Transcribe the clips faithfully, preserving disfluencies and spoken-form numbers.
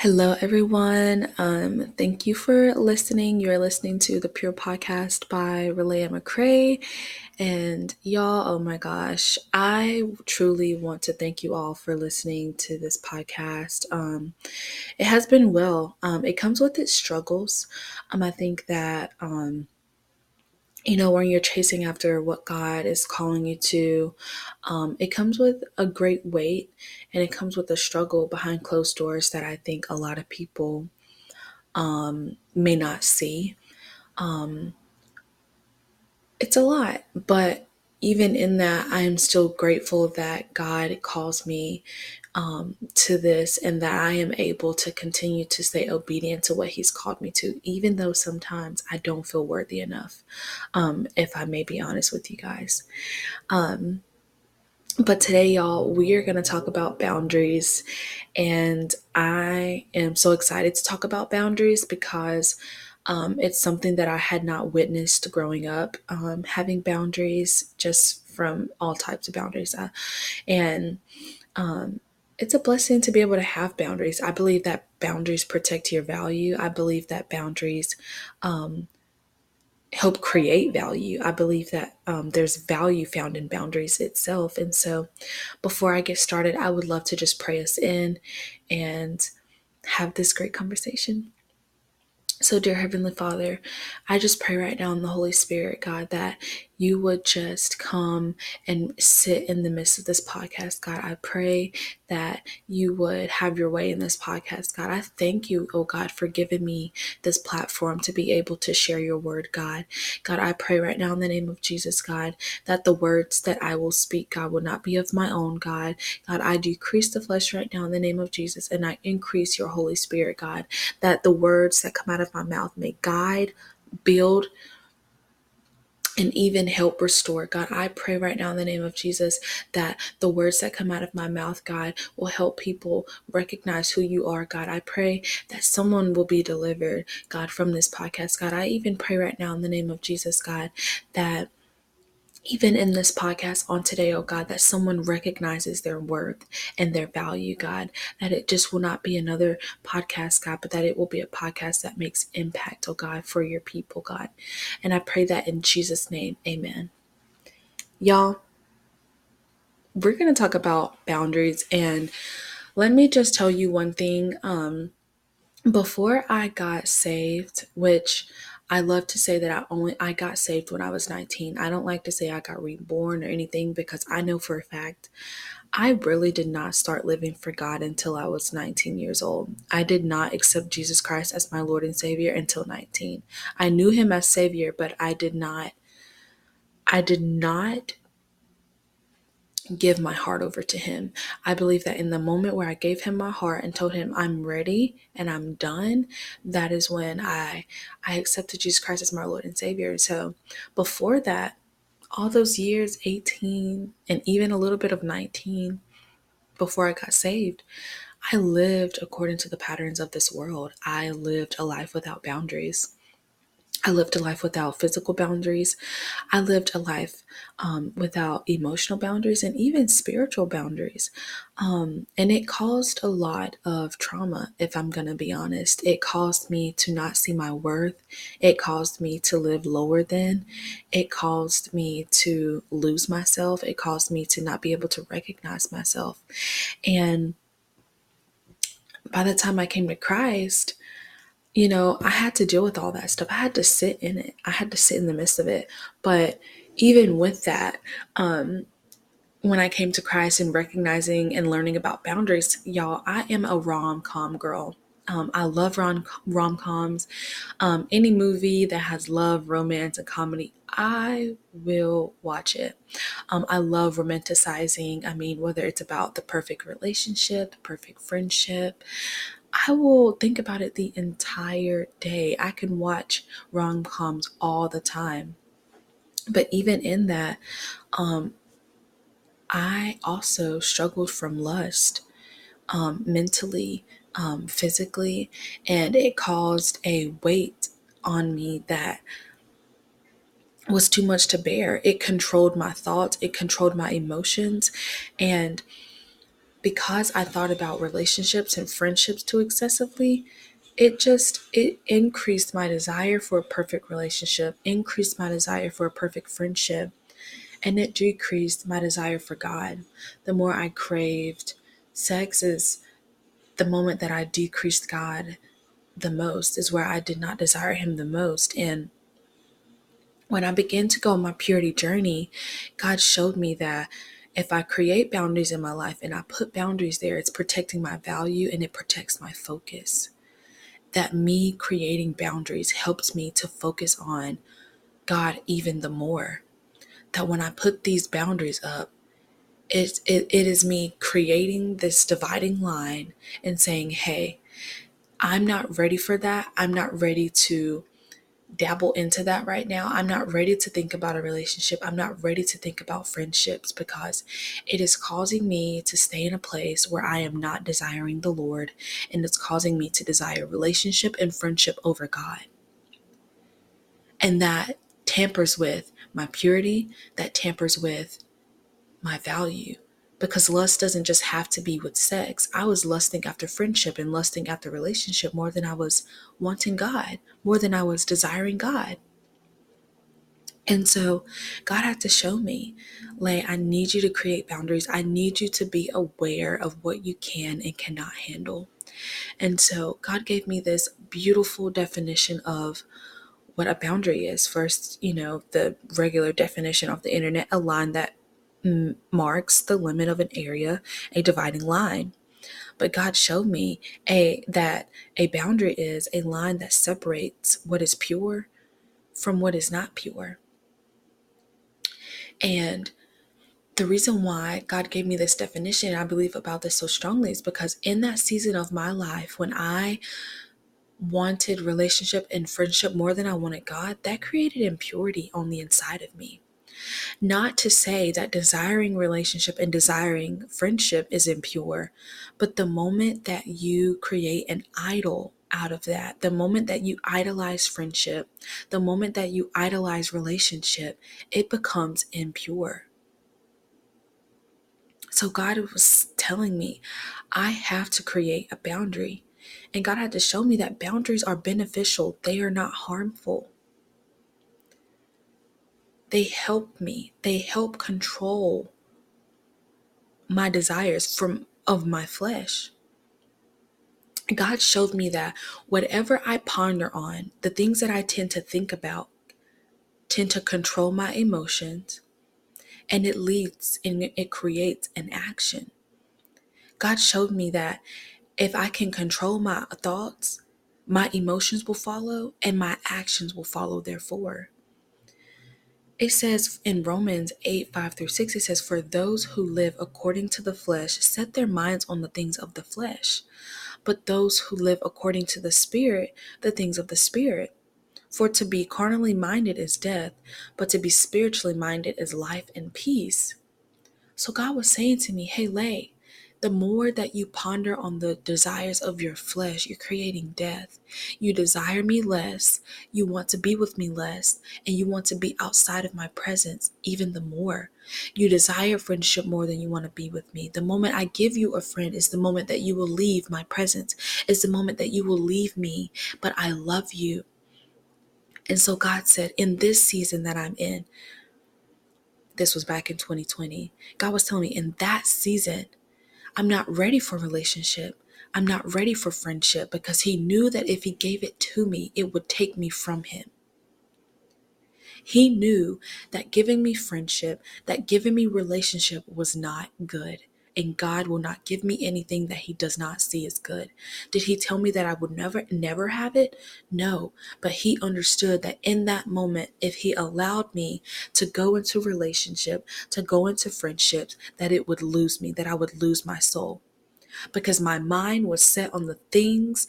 Hello, everyone. Um, thank you for listening. You're listening to The Pure Podcast by Ralayah McRae. And y'all, oh my gosh, I truly want to thank you all for listening to this podcast. Um, it has been well. Um, it comes with its struggles. Um, I think that, um, you know, when you're chasing after what God is calling you to, um, it comes with a great weight, and it comes with a struggle behind closed doors that I think a lot of people um, may not see. Um, it's a lot, but even in that, I am still grateful that God calls me um, to this, and that I am able to continue to stay obedient to what He's called me to, even though sometimes I don't feel worthy enough, um, if I may be honest with you guys. Um, but today, y'all, we are going to talk about boundaries, and I am so excited to talk about boundaries because Um, it's something that I had not witnessed growing up, um, having boundaries, just from all types of boundaries. Uh, and um, it's a blessing to be able to have boundaries. I believe that boundaries protect your value. I believe that boundaries um, help create value. I believe that um, there's value found in boundaries itself. And so before I get started, I would love to just pray us in and have this great conversation. So dear Heavenly Father, I just pray right now in the Holy Spirit, God, that you would just come and sit in the midst of this podcast, God. I pray that you would have your way in this podcast, God. I thank you, oh God, for giving me this platform to be able to share your word, God. God, I pray right now in the name of Jesus, God, that the words that I will speak, God, will not be of my own, God. God, I decrease the flesh right now in the name of Jesus, and I increase your Holy Spirit, God, that the words that come out of my mouth may guide, build, and even help restore. God, I pray right now in the name of Jesus that the words that come out of my mouth, God, will help people recognize who you are, God. I pray that someone will be delivered, God, from this podcast, God. I even pray right now in the name of Jesus, God, that even in this podcast on today, oh God, that someone recognizes their worth and their value, God, that it just will not be another podcast, God, but that it will be a podcast that makes impact, oh God, for your people, God. And I pray that in Jesus' name, amen. Y'all, we're going to talk about boundaries, and let me just tell you one thing. Um, before I got saved, which I love to say that I only I got saved when I was nineteen. I don't like to say I got reborn or anything, because I know for a fact I really did not start living for God until I was nineteen years old. I did not accept Jesus Christ as my Lord and Savior until nineteen. I knew him as Savior, but I did not I did not give my heart over to him. I believe that in the moment where I gave him my heart and told him I'm ready and I'm done, that is when I I accepted Jesus Christ as my Lord and Savior. So before that, all those years, eighteen and even a little bit of nineteen, before I got saved, I lived according to the patterns of this world. I lived a life without boundaries. I lived a life without physical boundaries. I lived a life um, without emotional boundaries and even spiritual boundaries. Um, and it caused a lot of trauma, if I'm going to be honest. It caused me to not see my worth. It caused me to live lower than. It caused me to lose myself. It caused me to not be able to recognize myself. And by the time I came to Christ, you know, I had to deal with all that stuff. I had to sit in it. I had to sit in the midst of it. But even with that, um, when I came to Christ and recognizing and learning about boundaries, y'all, I am a rom-com girl. Um, I love rom- rom-coms. Um, any movie that has love, romance, and comedy, I will watch it. Um, I love romanticizing. I mean, whether it's about the perfect relationship, the perfect friendship, I will think about it the entire day. I can watch rom-coms all the time. But even in that, um, I also struggled from lust, um, mentally, um, physically, and it caused a weight on me that was too much to bear. It controlled my thoughts. It controlled my emotions. And because I thought about relationships and friendships too excessively, it just, it increased my desire for a perfect relationship, increased my desire for a perfect friendship, and it decreased my desire for God. The more I craved sex is the moment that I decreased God the most, is where I did not desire him the most. And when I began to go on my purity journey, God showed me that if I create boundaries in my life and I put boundaries there, it's protecting my value and it protects my focus. That me creating boundaries helps me to focus on God even the more. That when I put these boundaries up, it, it, it is me creating this dividing line and saying, hey, I'm not ready for that. I'm not ready to dabble into that right now. I'm not ready to think about a relationship. I'm not ready to think about friendships, because it is causing me to stay in a place where I am not desiring the Lord, and it's causing me to desire relationship and friendship over God. And that tampers with my purity, that tampers with my value. Because lust doesn't just have to be with sex. I was lusting after friendship and lusting after relationship more than I was wanting God, more than I was desiring God. And so God had to show me, Lay, I need you to create boundaries. I need you to be aware of what you can and cannot handle. And so God gave me this beautiful definition of what a boundary is. First, you know, the regular definition of the internet, a line that marks the limit of an area, a dividing line. But God showed me a that a boundary is a line that separates what is pure from what is not pure. And the reason why God gave me this definition, I believe about this so strongly, is because in that season of my life when I wanted relationship and friendship more than I wanted God, that created impurity on the inside of me. Not to say that desiring relationship and desiring friendship is impure, but the moment that you create an idol out of that, the moment that you idolize friendship, the moment that you idolize relationship, it becomes impure. So God was telling me, I have to create a boundary. And God had to show me that boundaries are beneficial. They are not harmful. They help me. They help control my desires from of my flesh. God showed me that whatever I ponder on, the things that I tend to think about, tend to control my emotions, and it leads and it creates an action. God showed me that if I can control my thoughts, my emotions will follow, and my actions will follow therefore. It says in Romans eight, five through six, it says, for those who live according to the flesh set their minds on the things of the flesh, but those who live according to the Spirit, the things of the Spirit. For to be carnally minded is death, but to be spiritually minded is life and peace. So God was saying to me, hey, Lay, the more that you ponder on the desires of your flesh, you're creating death. You desire me less, you want to be with me less, and you want to be outside of my presence even the more. You desire friendship more than you want to be with me. The moment I give you a friend is the moment that you will leave my presence. It's the moment that you will leave me, but I love you. And so God said, in this season that I'm in, this was back in twenty twenty, God was telling me in that season, I'm not ready for relationship. I'm not ready for friendship, because he knew that if he gave it to me, it would take me from him. He knew that giving me friendship, that giving me relationship was not good. And God will not give me anything that he does not see as good. Did he tell me that I would never, never have it? No, but he understood that in that moment, if he allowed me to go into relationship, to go into friendships, that it would lose me, that I would lose my soul. Because my mind was set on the things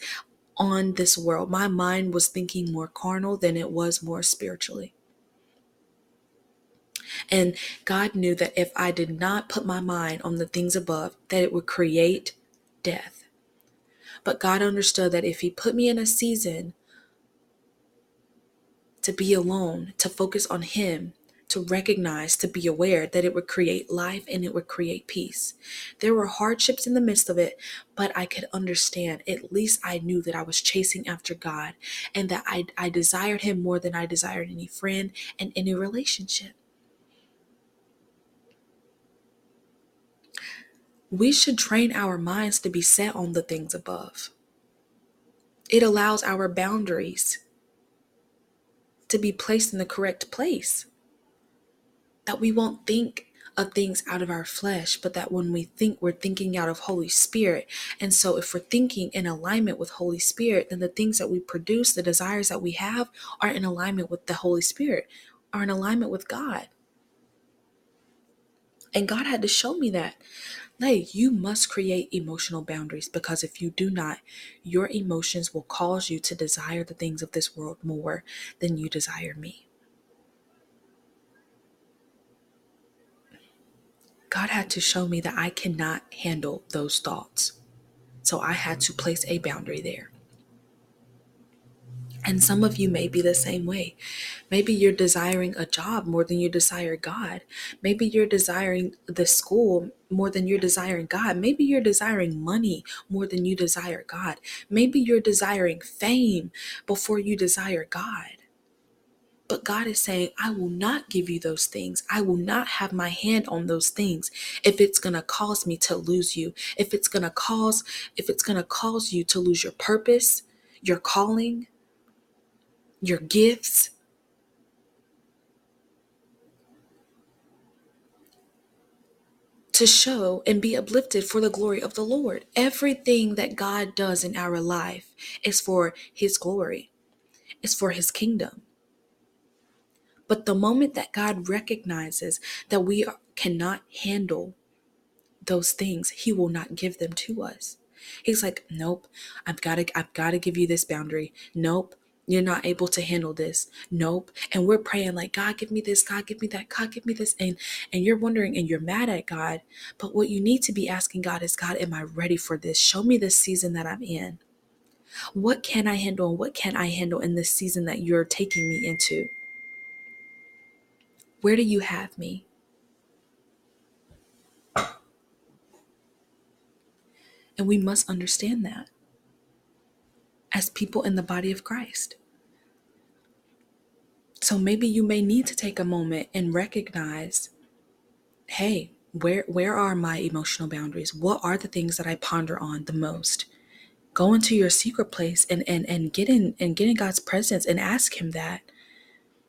on this world. My mind was thinking more carnal than it was more spiritually. And God knew that if I did not put my mind on the things above, that it would create death. But God understood that if he put me in a season to be alone, to focus on him, to recognize, to be aware that it would create life and it would create peace. There were hardships in the midst of it, but I could understand. At least I knew that I was chasing after God and that I, I desired him more than I desired any friend and any relationship. We should train our minds to be set on the things above. It allows our boundaries to be placed in the correct place. That we won't think of things out of our flesh, but that when we think, we're thinking out of Holy Spirit. And so if we're thinking in alignment with Holy Spirit, then the things that we produce, the desires that we have, are in alignment with the Holy Spirit, are in alignment with God. And God had to show me that. Hey, you must create emotional boundaries, because if you do not, your emotions will cause you to desire the things of this world more than you desire me. God had to show me that I cannot handle those thoughts. So I had to place a boundary there. And some of you may be the same way. Maybe you're desiring a job more than you desire God. Maybe you're desiring the school more than you're desiring God. Maybe you're desiring money more than you desire God. Maybe you're desiring fame before you desire God. But God is saying, I will not give you those things. I will not have my hand on those things if it's going to cause me to lose you. If it's going to cause, if it's going to cause you to lose your purpose, your calling, your gifts. To show and be uplifted for the glory of the Lord. Everything that God does in our life is for his glory. It's for his kingdom. But the moment that God recognizes that we cannot handle those things, he will not give them to us. He's like, nope, I've got to, I've got to give you this boundary. Nope. You're not able to handle this. Nope. And we're praying like, God, give me this. God, give me that. God, give me this. And, and you're wondering and you're mad at God. But what you need to be asking God is, God, am I ready for this? Show me this season that I'm in. What can I handle? And what can I handle in this season that you're taking me into? Where do you have me? And we must understand that. As people in the body of Christ. So maybe you may need to take a moment and recognize, hey, where where are my emotional boundaries? What are the things that I ponder on the most? Go into your secret place and and, and get in and get in God's presence and ask him that.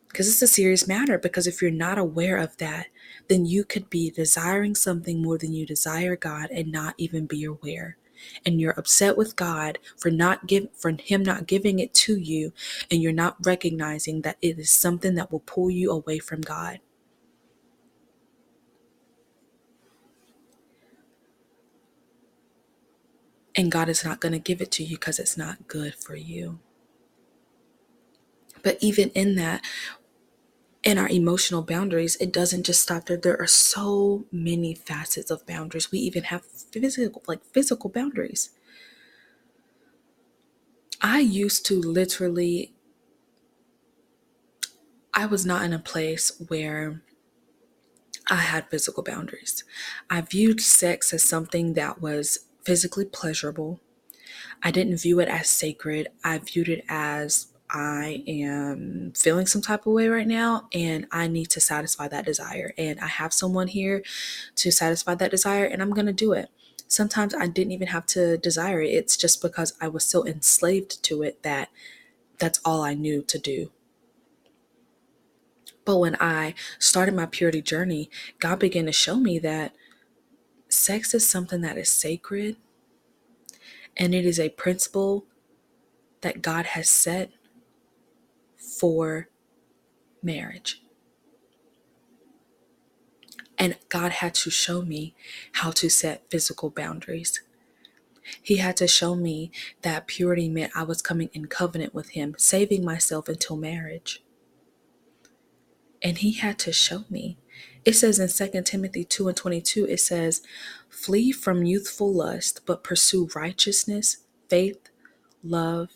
Because it's a serious matter, because if you're not aware of that, then you could be desiring something more than you desire God and not even be aware. And you're upset with God for not give, for him not giving it to you, and you're not recognizing that it is something that will pull you away from God. And God is not going to give it to you because it's not good for you. But even in that, in our emotional boundaries, it doesn't just stop there. There are so many facets of boundaries. We even have physical, like physical boundaries. I used to literally, I was not in a place where I had physical boundaries. I viewed sex as something that was physically pleasurable. I didn't view it as sacred. I viewed it as I am feeling some type of way right now and I need to satisfy that desire. And I have someone here to satisfy that desire and I'm going to do it. Sometimes I didn't even have to desire it. It's just because I was so enslaved to it that that's all I knew to do. But when I started my purity journey, God began to show me that sex is something that is sacred and it is a principle that God has set for marriage. And God had to show me how to set physical boundaries. He had to show me that purity meant I was coming in covenant with him, saving myself until marriage. And he had to show me. It says in Second Timothy two and twenty-two, it says, flee from youthful lust, but pursue righteousness, faith, love,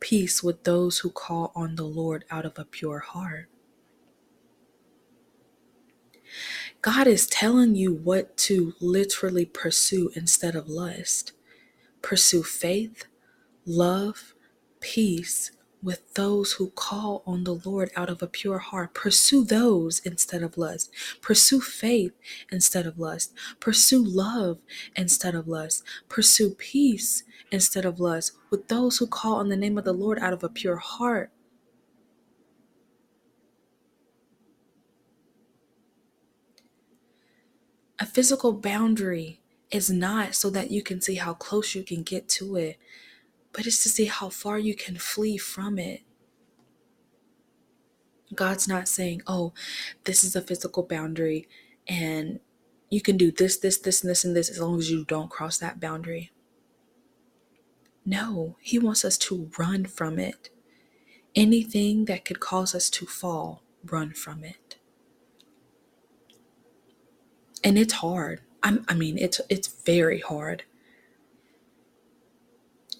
peace with those who call on the Lord out of a pure heart. God is telling you what to literally pursue instead of lust. Pursue faith, love, peace with those who call on the Lord out of a pure heart. Pursue those instead of lust. Pursue faith instead of lust. Pursue love instead of lust. Pursue peace instead of lust with those who call on the name of the Lord out of a pure heart. A physical boundary is not so that you can see how close you can get to it, but it's to see how far you can flee from it. God's not saying, oh, this is a physical boundary and you can do this, this, this, and this, and this as long as you don't cross that boundary. No, he wants us to run from it. Anything that could cause us to fall, run from it. And it's hard. I'm, I mean, it's it's very hard.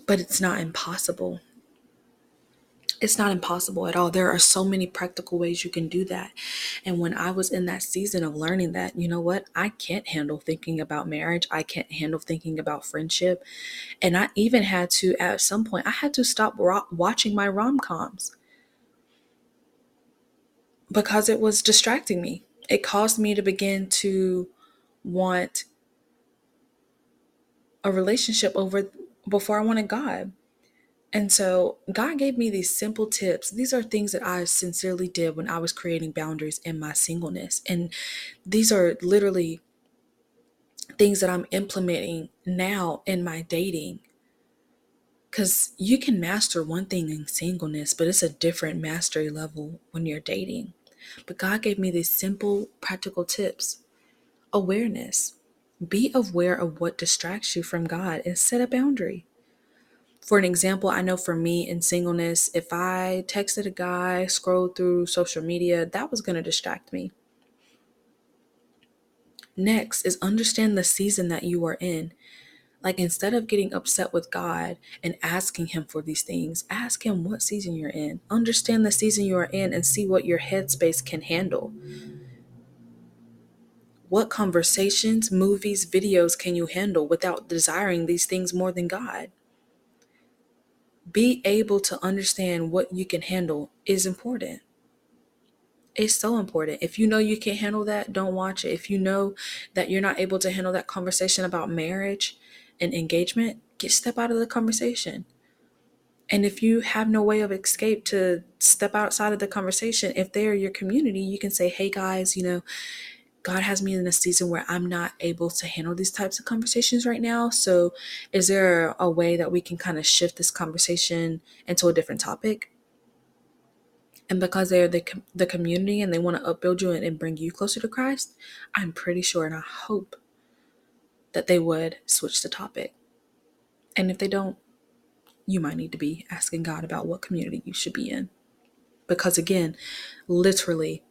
But it's not impossible. It's not impossible at all. There are so many practical ways you can do that. And when I was in that season of learning that, you know what? I can't handle thinking about marriage. I can't handle thinking about friendship. And I even had to, at some point, I had to stop ro- watching my rom-coms because it was distracting me. It caused me to begin to want a relationship over before I wanted God. And so God gave me these simple tips. These are things that I sincerely did when I was creating boundaries in my singleness. And these are literally things that I'm implementing now in my dating. Because you can master one thing in singleness, but it's a different mastery level when you're dating. But God gave me these simple, practical tips. Awareness. Be aware of what distracts you from God and set a boundary. For an example, I know for me in singleness, if I texted a guy, scrolled through social media, that was going to distract me. Next is understand the season that you are in. Like, instead of getting upset with God and asking him for these things, ask him what season you're in. Understand the season you are in and see what your headspace can handle. What conversations, movies, videos can you handle without desiring these things more than God? Be able to understand what you can handle is important. It's so important. If you know you can't handle that, don't watch it. If you know that you're not able to handle that conversation about marriage and engagement, get step out of the conversation. And if you have no way of escape to step outside of the conversation, if they're your community, you can say, hey guys, you know, God has me in a season where I'm not able to handle these types of conversations right now. So is there a way that we can kind of shift this conversation into a different topic? And because they're the the community and they want to upbuild you and, and bring you closer to Christ, I'm pretty sure and I hope that they would switch the topic. And if they don't, you might need to be asking God about what community you should be in. Because again, literally,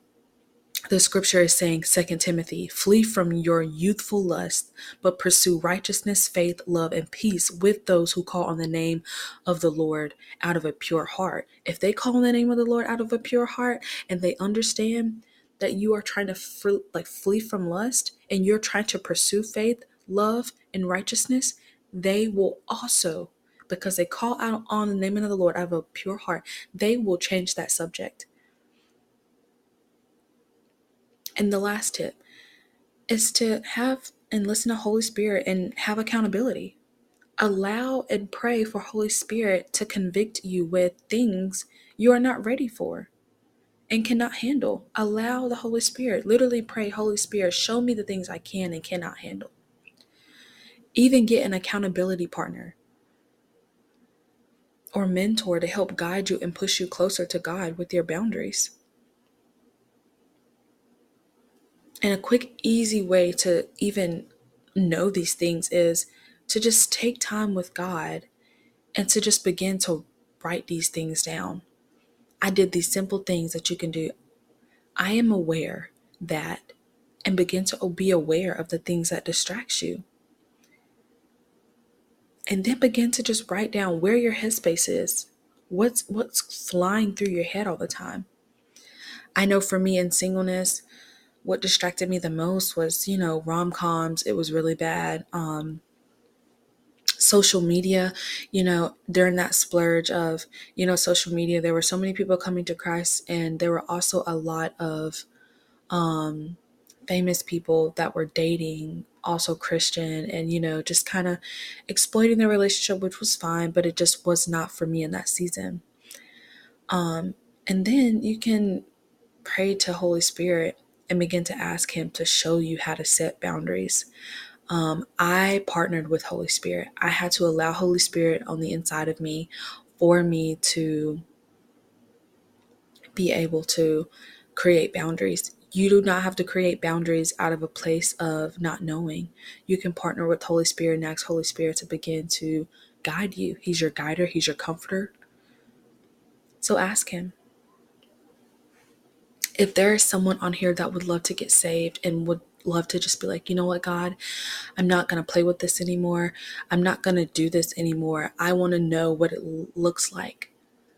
the scripture is saying, Second Timothy, flee from your youthful lust, but pursue righteousness, faith, love, and peace with those who call on the name of the Lord out of a pure heart. If they call on the name of the Lord out of a pure heart and they understand that you are trying to fr- like flee from lust and you're trying to pursue faith, love, and righteousness, they will also, because they call out on the name of the Lord out of a pure heart, they will change that subject. And the last tip is to have and listen to Holy Spirit and have accountability. Allow and pray for Holy Spirit to convict you with things you are not ready for and cannot handle. Allow the Holy Spirit, literally pray, Holy Spirit, show me the things I can and cannot handle. Even get an accountability partner or mentor to help guide you and push you closer to God with your boundaries. And a quick, easy way to even know these things is to just take time with God and to just begin to write these things down. I did these simple things that you can do. I am aware that, and begin to be aware of the things that distract you. And then begin to just write down where your headspace is. What's, what's flying through your head all the time? I know for me in singleness, what distracted me the most was, you know, rom-coms. It was really bad. Um, social media, you know, during that splurge of, you know, social media, there were so many people coming to Christ, and there were also a lot of um, famous people that were dating, also Christian, and, you know, just kind of exploiting their relationship, which was fine, but it just was not for me in that season. Um, and then you can pray to Holy Spirit and begin to ask him to show you how to set boundaries. Um, I partnered with Holy Spirit. I had to allow Holy Spirit on the inside of me for me to be able to create boundaries. You do not have to create boundaries out of a place of not knowing. You can partner with Holy Spirit and ask Holy Spirit to begin to guide you. He's your guider. He's your comforter. So ask him. If there is someone on here that would love to get saved and would love to just be like, you know what, God, I'm not going to play with this anymore. I'm not going to do this anymore. I want to know what it l- looks like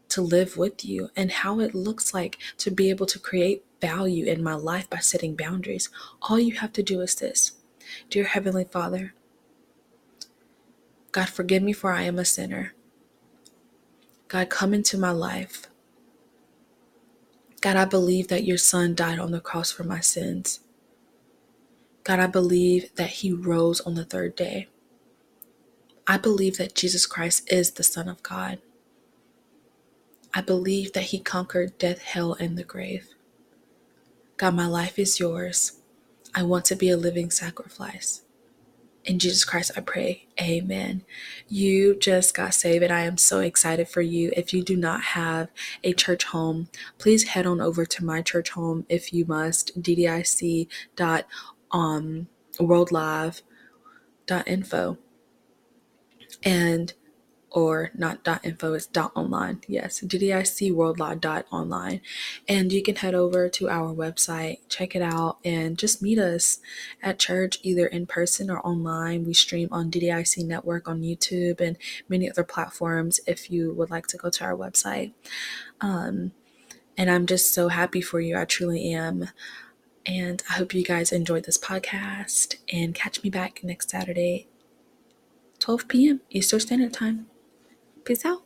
to live with you and how it looks like to be able to create value in my life by setting boundaries. All you have to do is this. Dear Heavenly Father, God, forgive me, for I am a sinner. God, come into my life. God, I believe that your son died on the cross for my sins. God, I believe that he rose on the third day. I believe that Jesus Christ is the Son of God. I believe that he conquered death, hell, and the grave. God, my life is yours. I want to be a living sacrifice. In Jesus Christ, I pray. Amen. You just got saved, and I am so excited for you. If you do not have a church home, please head on over to my church home if you must, d d i c dot world live dot info. And, or not dot info, it's dot online. Yes, d d i c world live dot online. And you can head over to our website, check it out, and just meet us at church, either in person or online. We stream on D D I C Network on YouTube and many other platforms if you would like to go to our website. Um, and I'm just so happy for you. I truly am. And I hope you guys enjoyed this podcast, and catch me back next Saturday, twelve p.m. Eastern Standard Time. Peace out.